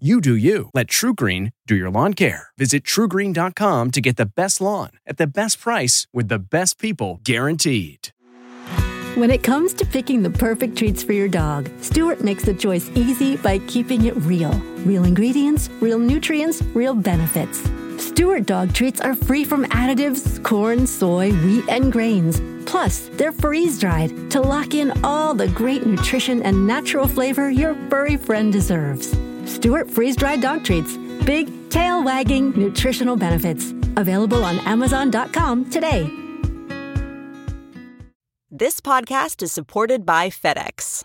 You do you. Let TruGreen do your lawn care. Visit TruGreen.com to get the best lawn at the best price with the best people guaranteed. When it comes to picking the perfect treats for your dog, Stewart makes the choice easy by keeping it real. Real ingredients, real nutrients, real benefits. Stewart dog treats are free from additives, corn, soy, wheat, and grains. Plus, they're freeze-dried to lock in all the great nutrition and natural flavor your furry friend deserves. Stewart freeze-dried dog treats. Big, tail-wagging nutritional benefits. Available on Amazon.com today. This podcast is supported by FedEx.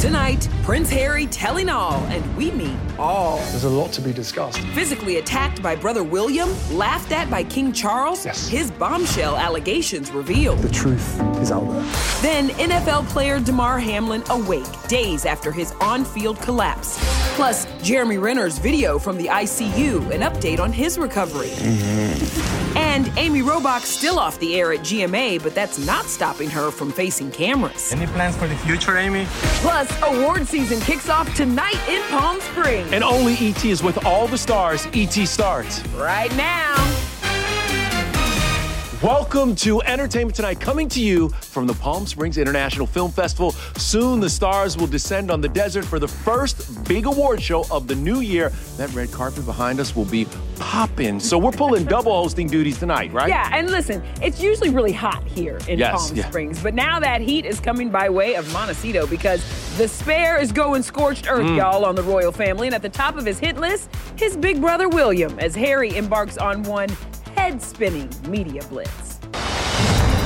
Tonight, Prince Harry telling all, and we mean all. There's a lot to be discussed. Physically attacked by brother William, laughed at by King Charles, yes. His bombshell allegations revealed. The truth is out there. Then NFL player Damar Hamlin awake days after his on-field collapse. Plus, Jeremy Renner's video from the ICU, an update on his recovery. Mm-hmm. And Amy Robach still off the air at GMA, but that's not stopping her from facing cameras. Any plans for the future, Amy? Plus, award season kicks off tonight in Palm Springs. And only E.T. is with all the stars. E.T. starts right now. Welcome to Entertainment Tonight, coming to you from the Palm Springs International Film Festival. Soon the stars will descend on the desert for the first big award show of the new year. That red carpet behind us will be popping. So we're pulling double hosting duties tonight, right? Yeah, and listen, it's usually really hot here in Palm Springs, but now that heat is coming by way of Montecito because the Spare is going scorched earth, y'all, on the royal family. And at the top of his hit list, his big brother William, as Harry embarks on one head-spinning media blitz.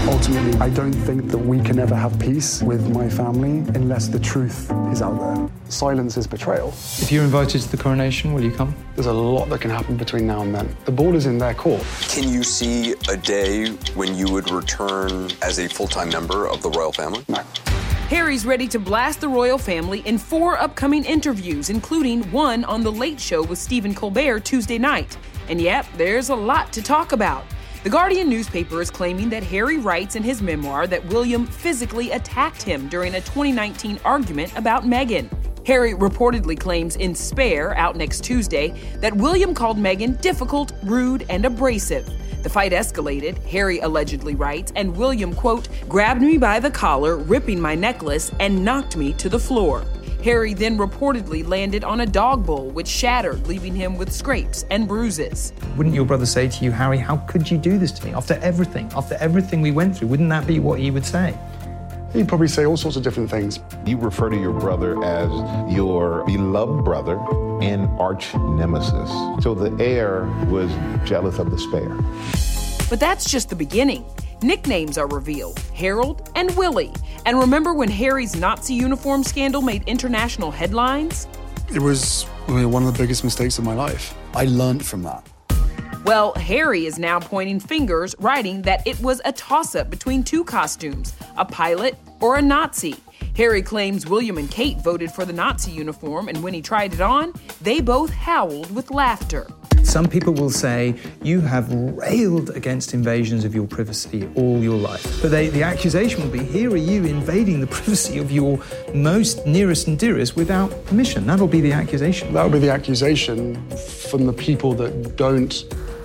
Ultimately, I don't think that we can ever have peace with my family unless the truth is out there. Silence is betrayal. If you're invited to the coronation, will you come? There's a lot that can happen between now and then. The ball is in their court. Can you see a day when you would return as a full-time member of the royal family? No. Harry's ready to blast the royal family in 4 upcoming interviews, including one on The Late Show with Stephen Colbert Tuesday night. And yep, there's a lot to talk about. The Guardian newspaper is claiming that Harry writes in his memoir that William physically attacked him during a 2019 argument about Meghan. Harry reportedly claims in Spare, out next Tuesday, that William called Meghan difficult, rude, and abrasive. The fight escalated, Harry allegedly writes, and William, quote, grabbed me by the collar, ripping my necklace, and knocked me to the floor. Harry then reportedly landed on a dog bowl, which shattered, leaving him with scrapes and bruises. Wouldn't your brother say to you, Harry, how could you do this to me? After everything we went through, wouldn't that be what he would say? He'd probably say all sorts of different things. You refer to your brother as your beloved brother and arch nemesis. So the heir was jealous of the Spare. But that's just the beginning. Nicknames are revealed, Harold and Willie. And remember when Harry's Nazi uniform scandal made international headlines? It was one of the biggest mistakes of my life. I learned from that. Well, Harry is now pointing fingers, writing that it was a toss-up between 2 costumes, a pilot or a Nazi. Harry claims William and Kate voted for the Nazi uniform, and when he tried it on, they both howled with laughter. Some people will say, you have railed against invasions of your privacy all your life. But the accusation will be, here are you invading the privacy of your most nearest and dearest without permission. That'll be the accusation. That'll be the accusation from the people that don't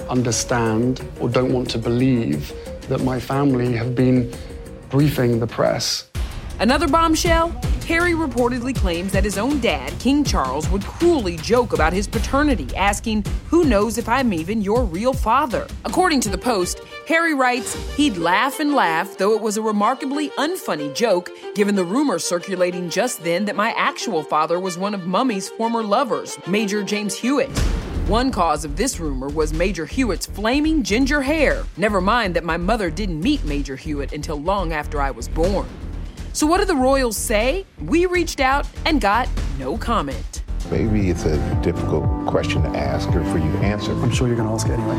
understand or don't want to believe that my family have been briefing the press. Another bombshell? Harry reportedly claims that his own dad, King Charles, would cruelly joke about his paternity, asking, "Who knows if I'm even your real father?" According to The Post, Harry writes, he'd laugh and laugh, though it was a remarkably unfunny joke, given the rumor circulating just then that my actual father was one of Mummy's former lovers, Major James Hewitt. One cause of this rumor was Major Hewitt's flaming ginger hair. Never mind that my mother didn't meet Major Hewitt until long after I was born. So what do the royals say? We reached out and got no comment. Maybe it's a difficult question to ask or for you to answer. I'm sure you're going to ask it anyway.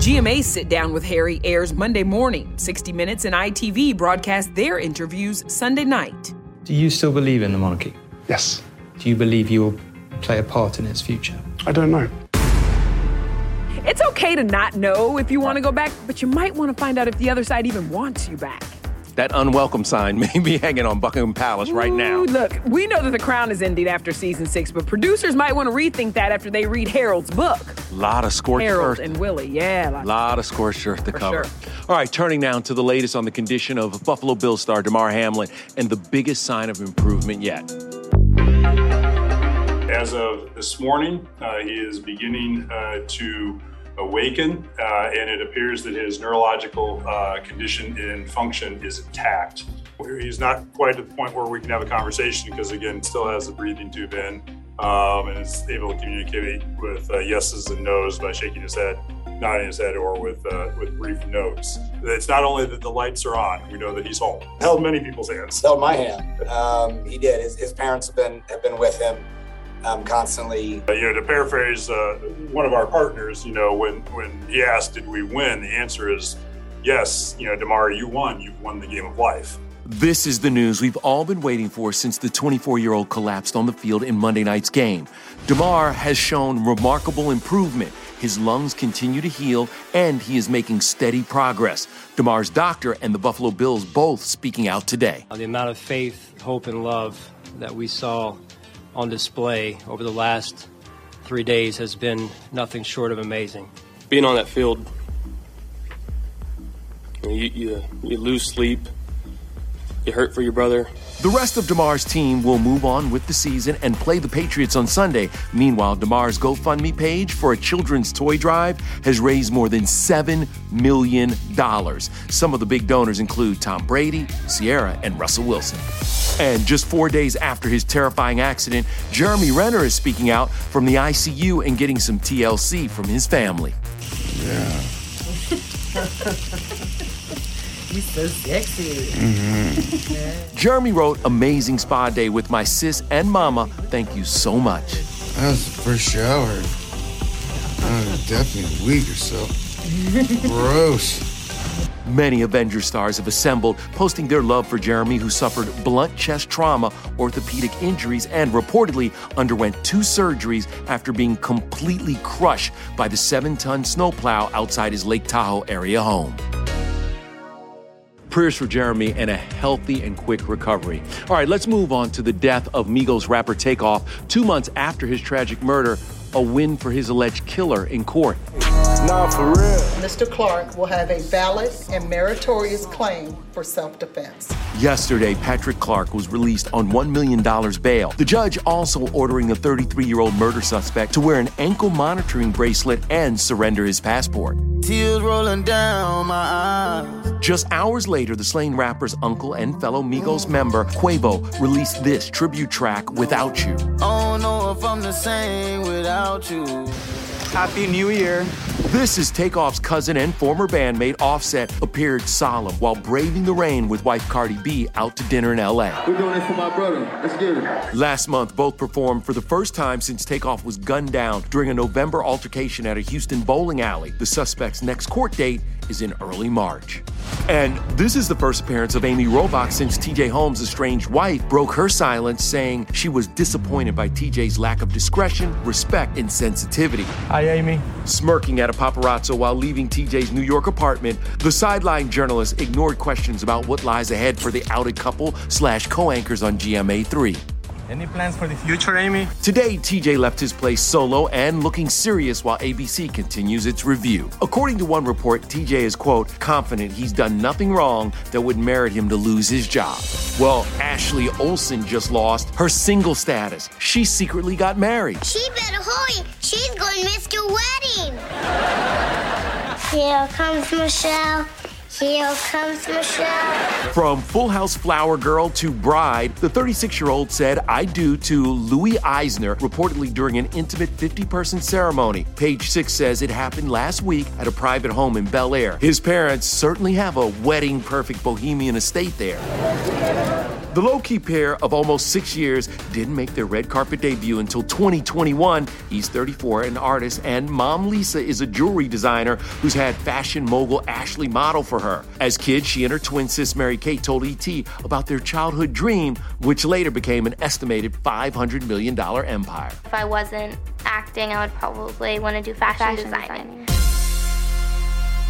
GMA's Sit Down with Harry airs Monday morning. 60 Minutes and ITV broadcast their interviews Sunday night. Do you still believe in the monarchy? Yes. Do you believe you will play a part in its future? I don't know. It's okay to not know if you want to go back, but you might want to find out if the other side even wants you back. That unwelcome sign may be hanging on Buckingham Palace right now. Look, we know that the crown is ended after season 6, but producers might want to rethink that after they read Harold's book. A lot of scorched earth. Harold and Willie, yeah. A lot of scorched earth to cover. Sure. All right, turning now to the latest on the condition of Buffalo Bills star Damar Hamlin and the biggest sign of improvement yet. As of this morning, he is beginning to awaken, and it appears that his neurological condition and function is intact. He's not quite at the point where we can have a conversation because, again, still has the breathing tube in, and is able to communicate with yeses and nos by shaking his head, nodding his head, or with brief notes. It's not only that the lights are on, we know that he's home. Held many people's hands. Held my hand. He did. His parents have been with him constantly. To paraphrase one of our partners, when he asked, did we win? The answer is yes. Damar, you won. You've won the game of life. This is the news we've all been waiting for since the 24-year-old collapsed on the field in Monday night's game. Damar has shown remarkable improvement. His lungs continue to heal, and he is making steady progress. Damar's doctor and the Buffalo Bills both speaking out today. The amount of faith, hope, and love that we saw on display over the last 3 days has been nothing short of amazing. Being on that field, you lose sleep, you hurt for your brother. The rest of Damar's team will move on with the season and play the Patriots on Sunday. Meanwhile, Damar's GoFundMe page for a children's toy drive has raised more than $7 million. Some of the big donors include Tom Brady, Sierra, and Russell Wilson. And just 4 days after his terrifying accident, Jeremy Renner is speaking out from the ICU and getting some TLC from his family. Yeah. He's so sexy. Mm-hmm. Yeah. Jeremy wrote, "Amazing spa day with my sis and mama. Thank you so much." That was the first shower. I was definitely a week or so. Gross. Many Avengers stars have assembled, posting their love for Jeremy, who suffered blunt chest trauma, orthopedic injuries, and reportedly underwent 2 surgeries after being completely crushed by the 7-ton snowplow outside his Lake Tahoe area home. Prayers for Jeremy and a healthy and quick recovery. All right, let's move on to the death of Migos rapper Takeoff. 2 months after his tragic murder, a win for his alleged killer in court. Nah, for real. Mr. Clark will have a valid and meritorious claim for self-defense. Yesterday, Patrick Clark was released on $1 million bail. The judge also ordering the 33-year-old murder suspect to wear an ankle monitoring bracelet and surrender his passport. Tears rolling down my eyes. Just hours later, the slain rapper's uncle and fellow Migos member, Quavo, released this tribute track, Without You. Oh, no, if I'm the same without you. Happy New Year. This is Takeoff's cousin and former bandmate Offset, appeared solemn while braving the rain with wife Cardi B out to dinner in L.A. We're doing it for my brother. Let's get it. Last month, both performed for the first time since Takeoff was gunned down during a November altercation at a Houston bowling alley. The suspect's next court date is in early March. And this is the first appearance of Amy Robach since T.J. Holmes' estranged wife broke her silence, saying she was disappointed by T.J.'s lack of discretion, respect, and sensitivity. Hi, Amy. Smirking at a paparazzo while leaving T.J.'s New York apartment, the sideline journalist ignored questions about what lies ahead for the outed couple/co-anchors on GMA3. Any plans for the future, Amy? Today, TJ left his place solo and looking serious while ABC continues its review. According to one report, TJ is, quote, confident he's done nothing wrong that would merit him to lose his job. Well, Ashley Olsen just lost her single status. She secretly got married. She better hurry. She's going to miss your wedding. Here comes Michelle. Here comes Michelle. From Full House flower girl to bride, the 36-year-old said "I do" to Louis Eisner, reportedly during an intimate 50-person ceremony. Page Six says it happened last week at a private home in Bel Air. His parents certainly have a wedding-perfect bohemian estate there. The low-key pair of almost 6 years didn't make their red carpet debut until 2021. He's 34, an artist, and Mom Lisa is a jewelry designer who's had fashion mogul Ashley model for her. As kids, she and her twin sis Mary Kate told ET about their childhood dream, which later became an estimated $500 million empire. If I wasn't acting, I would probably want to do fashion designing.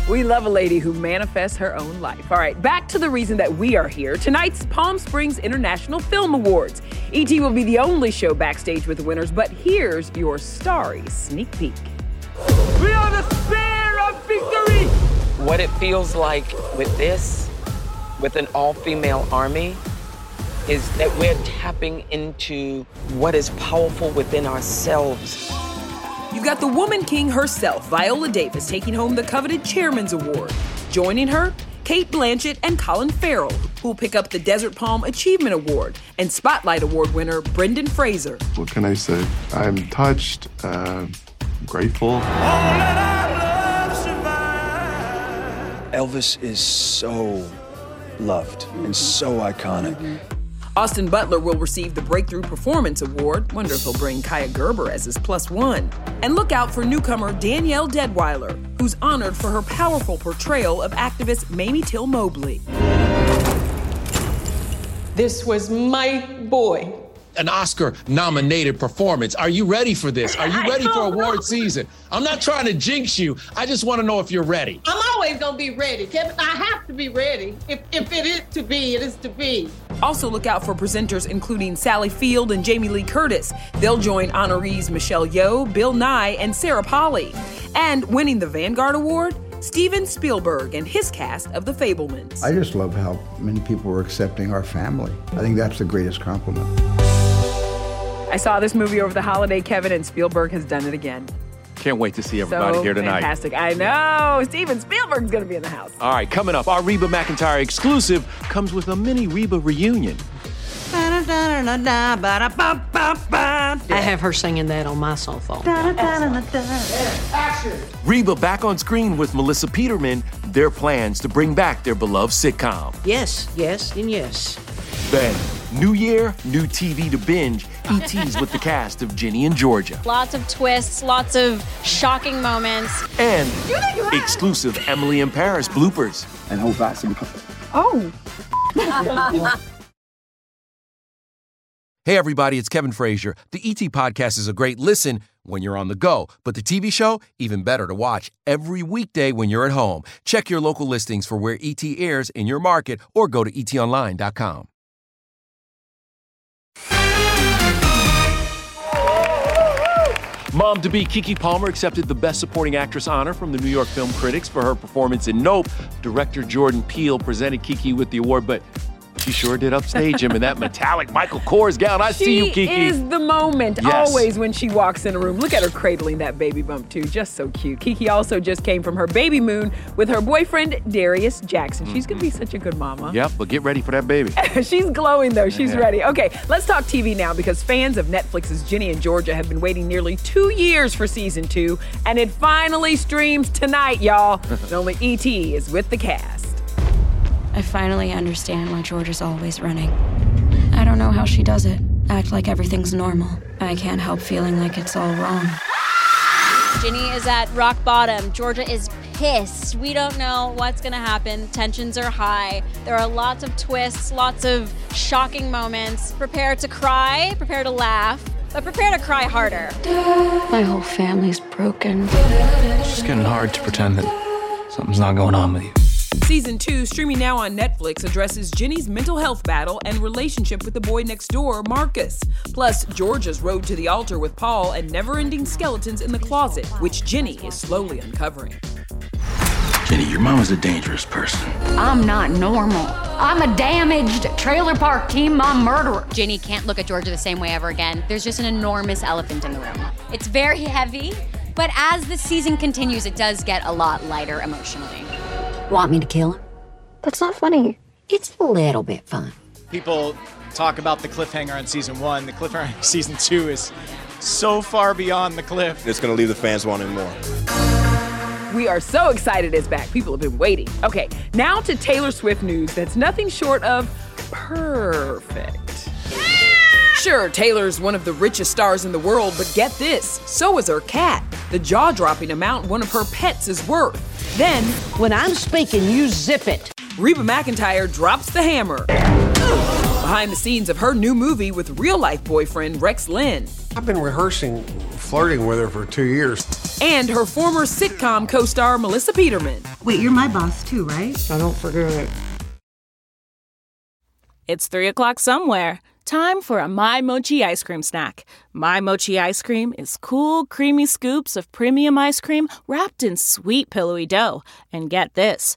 We love a lady who manifests her own life. All right, back to the reason that we are here. Tonight's Palm Springs International Film Awards. ET will be the only show backstage with the winners, but here's your starry sneak peek. We are the Spare of victory! What it feels like with this, with an all-female army, is that we're tapping into what is powerful within ourselves. You've got the woman king herself, Viola Davis, taking home the coveted Chairman's Award. Joining her, Kate Blanchett and Colin Farrell, who'll pick up the Desert Palm Achievement Award, and Spotlight Award winner, Brendan Fraser. What can I say? I'm touched, grateful. Oh, let our love survive. Elvis is so loved and so iconic. Austin Butler will receive the Breakthrough Performance Award. Wonder if he'll bring Kaia Gerber as his +1. And look out for newcomer Danielle Deadwyler, who's honored for her powerful portrayal of activist Mamie Till Mobley. This was my boy. An Oscar-nominated performance. Are you ready for this? Are you ready for award season? I'm not trying to jinx you. I just want to know if you're ready. I'm always going to be ready, Kevin. I have to be ready. If it is to be, it is to be. Also look out for presenters including Sally Field and Jamie Lee Curtis. They'll join honorees Michelle Yeoh, Bill Nye, and Sarah Polley. And winning the Vanguard Award, Steven Spielberg and his cast of The Fabelmans. I just love how many people are accepting our family. I think that's the greatest compliment. I saw this movie over the holiday, Kevin, and Spielberg has done it again. Can't wait to see everybody here tonight. Fantastic. I know. Steven Spielberg's going to be in the house. All right, coming up, our Reba McEntire exclusive comes with a mini Reba reunion. I have her singing that on my cell phone. Action. Reba back on screen with Melissa Peterman, their plans to bring back their beloved sitcom. Yes, yes, and yes. Then, new year, new TV to binge. ET's with the cast of Ginny and Georgia. Lots of twists, lots of shocking moments. And exclusive Emily in Paris bloopers. And whole vaccine. Oh. Hey, everybody, it's Kevin Frazier. The ET podcast is a great listen when you're on the go, but the TV show, even better to watch every weekday when you're at home. Check your local listings for where ET airs in your market or go to etonline.com. Mom-to-be Kiki Palmer accepted the Best Supporting Actress honor from the New York Film Critics for her performance in Nope. Director Jordan Peele presented Kiki with the award, but she sure did upstage him in that metallic Michael Kors gown. I see you, Kiki. She is the moment, always, when she walks in a room. Look at her cradling that baby bump, too. Just so cute. Kiki also just came from her baby moon with her boyfriend, Darius Jackson. She's going to be such a good mama. Yep, but get ready for that baby. She's glowing, though. She's ready. Okay, let's talk TV now, because fans of Netflix's Ginny and Georgia have been waiting nearly 2 years for season 2, and it finally streams tonight, y'all. And only E.T. is with the cast. I finally understand why Georgia's always running. I don't know how she does it. Act like everything's normal. I can't help feeling like it's all wrong. Ginny is at rock bottom. Georgia is pissed. We don't know what's going to happen. Tensions are high. There are lots of twists, lots of shocking moments. Prepare to cry, prepare to laugh, but prepare to cry harder. My whole family's broken. It's just getting hard to pretend that something's not going on with you. Season 2, streaming now on Netflix, addresses Ginny's mental health battle and relationship with the boy next door, Marcus. Plus, Georgia's road to the altar with Paul and never-ending skeletons in the closet, which Ginny is slowly uncovering. Ginny, your mom is a dangerous person. I'm not normal. I'm a damaged trailer park teen mom murderer. Ginny can't look at Georgia the same way ever again. There's just an enormous elephant in the room. It's very heavy, but as the season continues, it does get a lot lighter emotionally. Want me to kill him? That's not funny. It's a little bit fun. People talk about the cliffhanger on season 1. The cliffhanger on season 2 is so far beyond the cliff. It's going to leave the fans wanting more. We are so excited it's back. People have been waiting. Okay, now to Taylor Swift news that's nothing short of perfect. Sure, Taylor's one of the richest stars in the world, but get this, so is her cat. The jaw-dropping amount one of her pets is worth. Then, when I'm speaking, you zip it. Reba McEntire drops the hammer. Behind the scenes of her new movie with real-life boyfriend Rex Lynn. I've been rehearsing flirting with her for 2 years. And her former sitcom co-star Melissa Peterman. Wait, you're my boss too, right? I don't forget it. It's 3 o'clock somewhere. Time for a My Mochi ice cream snack. My Mochi ice cream is cool, creamy scoops of premium ice cream wrapped in sweet, pillowy dough. And get this,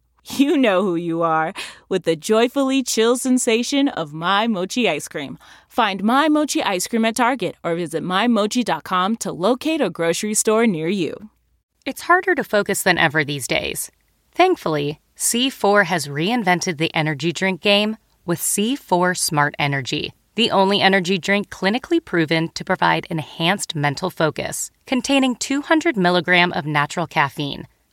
you know who you are with the joyfully chill sensation of My Mochi ice cream. Find My Mochi ice cream at Target or visit mymochi.com to locate a grocery store near you. It's harder to focus than ever these days. Thankfully, C4 has reinvented the energy drink game with C4 Smart Energy, the only energy drink clinically proven to provide enhanced mental focus, containing 200 milligrams of natural caffeine,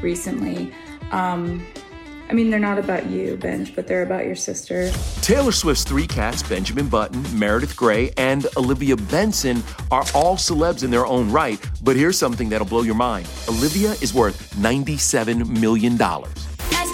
recently. They're not about you, Benj, but they're about your sister. Taylor Swift's 3 cats, Benjamin Button, Meredith Grey, and Olivia Benson, are all celebs in their own right. But here's something that'll blow your mind. Olivia is worth $97 million. Nice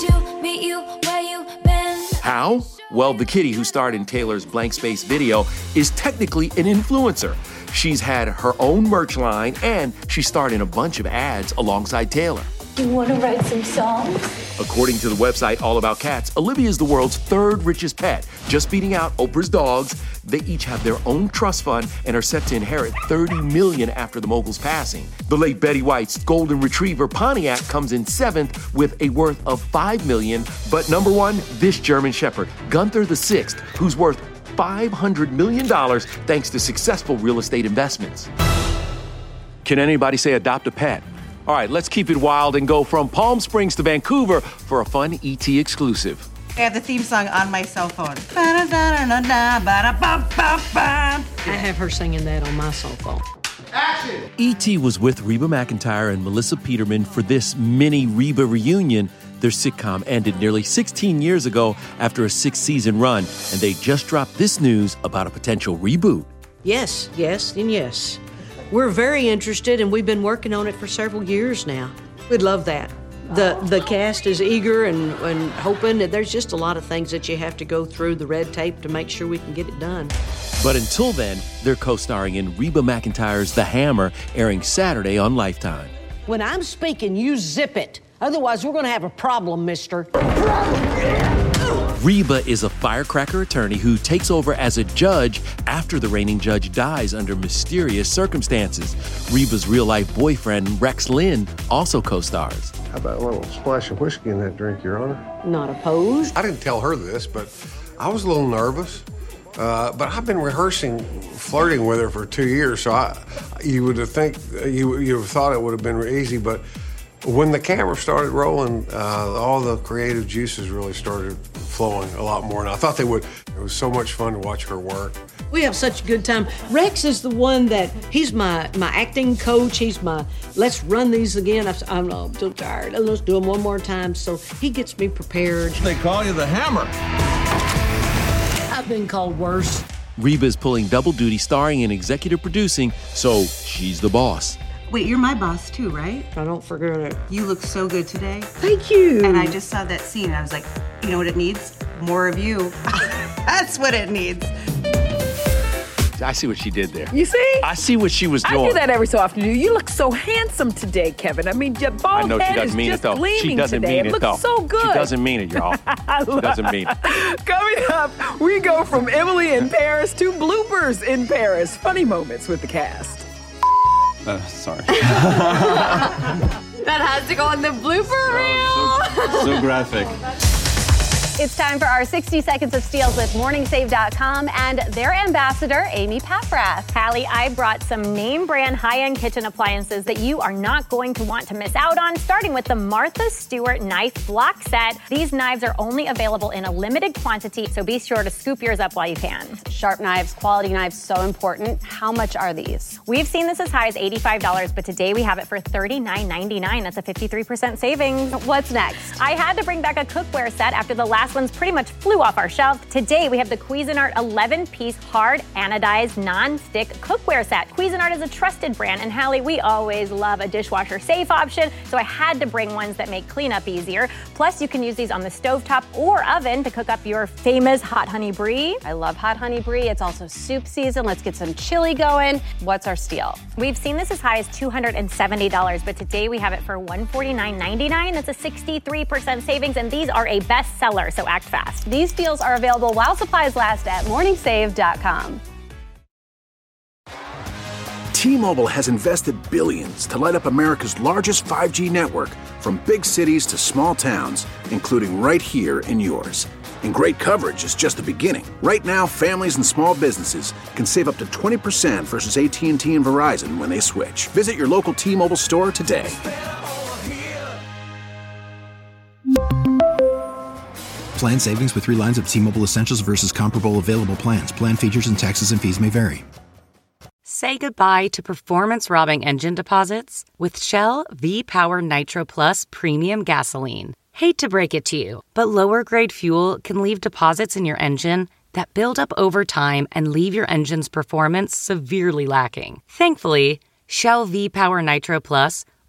to meet you, where you been? How? Well, the kitty who starred in Taylor's Blank Space video is technically an influencer. She's had her own merch line, and she starred in a bunch of ads alongside Taylor. You want to write some songs? According to the website All About Cats, Olivia is the world's 3rd richest pet, just beating out Oprah's dogs. They each have their own trust fund and are set to inherit $30 million after the mogul's passing. The late Betty White's golden retriever Pontiac comes in 7th with a worth of $5 million. But number 1, this German Shepherd, Gunther VI, who's worth $500 million thanks to successful real estate investments. Can anybody say adopt a pet? All right, let's keep it wild and go from Palm Springs to Vancouver for a fun ET exclusive. I have the theme song on my cell phone. I have her singing that on my cell phone. Action! E.T. was with Reba McEntire and Melissa Peterman for this mini Reba reunion. Their sitcom ended nearly 16 years ago after a 6-season run, and they just dropped this news about a potential reboot. Yes, yes, and yes. We're very interested, and we've been working on it for several years now. We'd love that. The cast is eager and hoping. And there's just a lot of things that you have to go through, the red tape, to make sure we can get it done. But until then, they're co-starring in Reba McEntire's The Hammer, airing Saturday on Lifetime. When I'm speaking, you zip it. Otherwise, we're going to have a problem, mister. Reba is a firecracker attorney who takes over as a judge after the reigning judge dies under mysterious circumstances. Reba's real-life boyfriend, Rex Lynn, also co-stars. How about a little splash of whiskey in that drink, Your Honor? Not opposed. I didn't tell her this, but I was a little nervous. But I've been rehearsing flirting with her for 2 years, so you would have thought it would have been easy, but when the camera started rolling, all the creative juices really started flowing a lot more, and I thought they would. It was so much fun to watch her work. We have such a good time. Rex is the one that, he's my acting coach. He's my, let's run these again. I'm so tired. Let's do them one more time. So he gets me prepared. They call you the hammer. I've been called worse. Reba's pulling double duty, starring and executive producing, so she's the boss. Wait, you're my boss too, right? I don't forget it. You look so good today. Thank you. And I just saw that scene. I was like, you know what it needs? More of you. That's what it needs. I see what she did there. You see? I see what she was doing. I do that every so often. You look so handsome today, Kevin. I mean, your bald head is just gleaming today. It looks so good. She doesn't mean it, y'all. She doesn't mean it. Coming up, we go from Emily in Paris to bloopers in Paris. Funny moments with the cast. Sorry. That has to go on the blooper reel. So graphic. It's time for our 60 Seconds of Steals with MorningSave.com and their ambassador, Amy Paffrath. Hallie, I brought some name-brand high-end kitchen appliances that you are not going to want to miss out on, starting with the Martha Stewart Knife Block Set. These knives are only available in a limited quantity, so be sure to scoop yours up while you can. Sharp knives, quality knives, so important. How much are these? We've seen this as high as $85, but today we have it for $39.99. That's a 53% savings. What's next? I had to bring back a cookware set after the last ones pretty much flew off our shelf. Today, we have the Cuisinart 11-piece hard anodized non-stick cookware set. Cuisinart is a trusted brand, and Hallie, we always love a dishwasher safe option, so I had to bring ones that make cleanup easier. Plus, you can use these on the stovetop or oven to cook up your famous hot honey brie. I love hot honey brie. It's also soup season. Let's get some chili going. What's our steal? We've seen this as high as $270, but today we have it for $149.99. That's a 63% savings, and these are a bestseller, so act fast. These deals are available while supplies last at morningsave.com. T-Mobile has invested billions to light up America's largest 5G network, from big cities to small towns, including right here in yours. And great coverage is just the beginning. Right now, families and small businesses can save up to 20% versus AT&T and Verizon when they switch. Visit your local T-Mobile store today. Plan savings with 3 lines of T-Mobile Essentials versus comparable available plans. Plan features and taxes and fees may vary. Say goodbye to performance-robbing engine deposits with Shell V-Power Nitro Plus Premium Gasoline. Hate to break it to you, but lower-grade fuel can leave deposits in your engine that build up over time and leave your engine's performance severely lacking. Thankfully, Shell V-Power Nitro Plus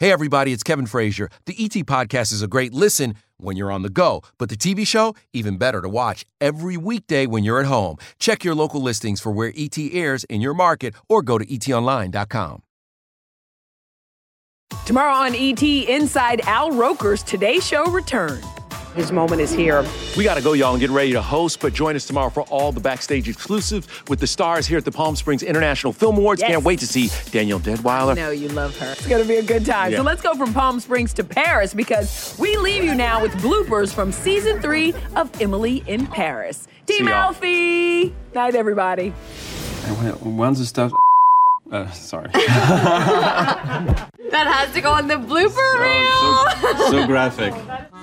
Hey, everybody, it's Kevin Frazier. The ET Podcast is a great listen when you're on the go, but the TV show, even better to watch every weekday when you're at home. Check your local listings for where ET airs in your market or go to etonline.com. Tomorrow on ET, inside Al Roker's Today Show returns. His moment is here. We got to go, y'all, and get ready to host, but join us tomorrow for all the backstage exclusives with the stars here at the Palm Springs International Film Awards. Yes. Can't wait to see Danielle Deadwyler. I know you love her. It's going to be a good time. Yeah. So let's go from Palm Springs to Paris, because we leave you now with bloopers from Season 3 of Emily in Paris. Team Alfie! Night, everybody. When's the stuff... sorry. That has to go on the blooper reel. So graphic.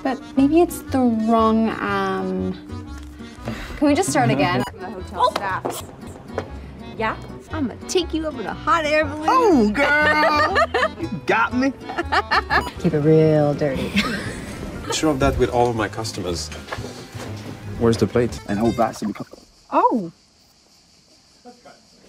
But maybe it's the wrong, Can we just start again? The hotel staff. Yeah? I'm gonna take you over to hot air balloon. Oh, girl! You got me. Keep it real dirty. I'm sure of that with all of my customers. Where's the plate? And hold back so we can... Oh!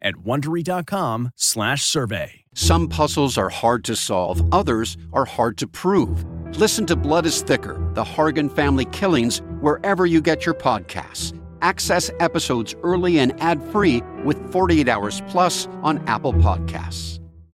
at Wondery.com/survey. Some puzzles are hard to solve. Others are hard to prove. Listen to Blood is Thicker, The Hargan Family Killings, wherever you get your podcasts. Access episodes early and ad-free with 48 Hours Plus on Apple Podcasts.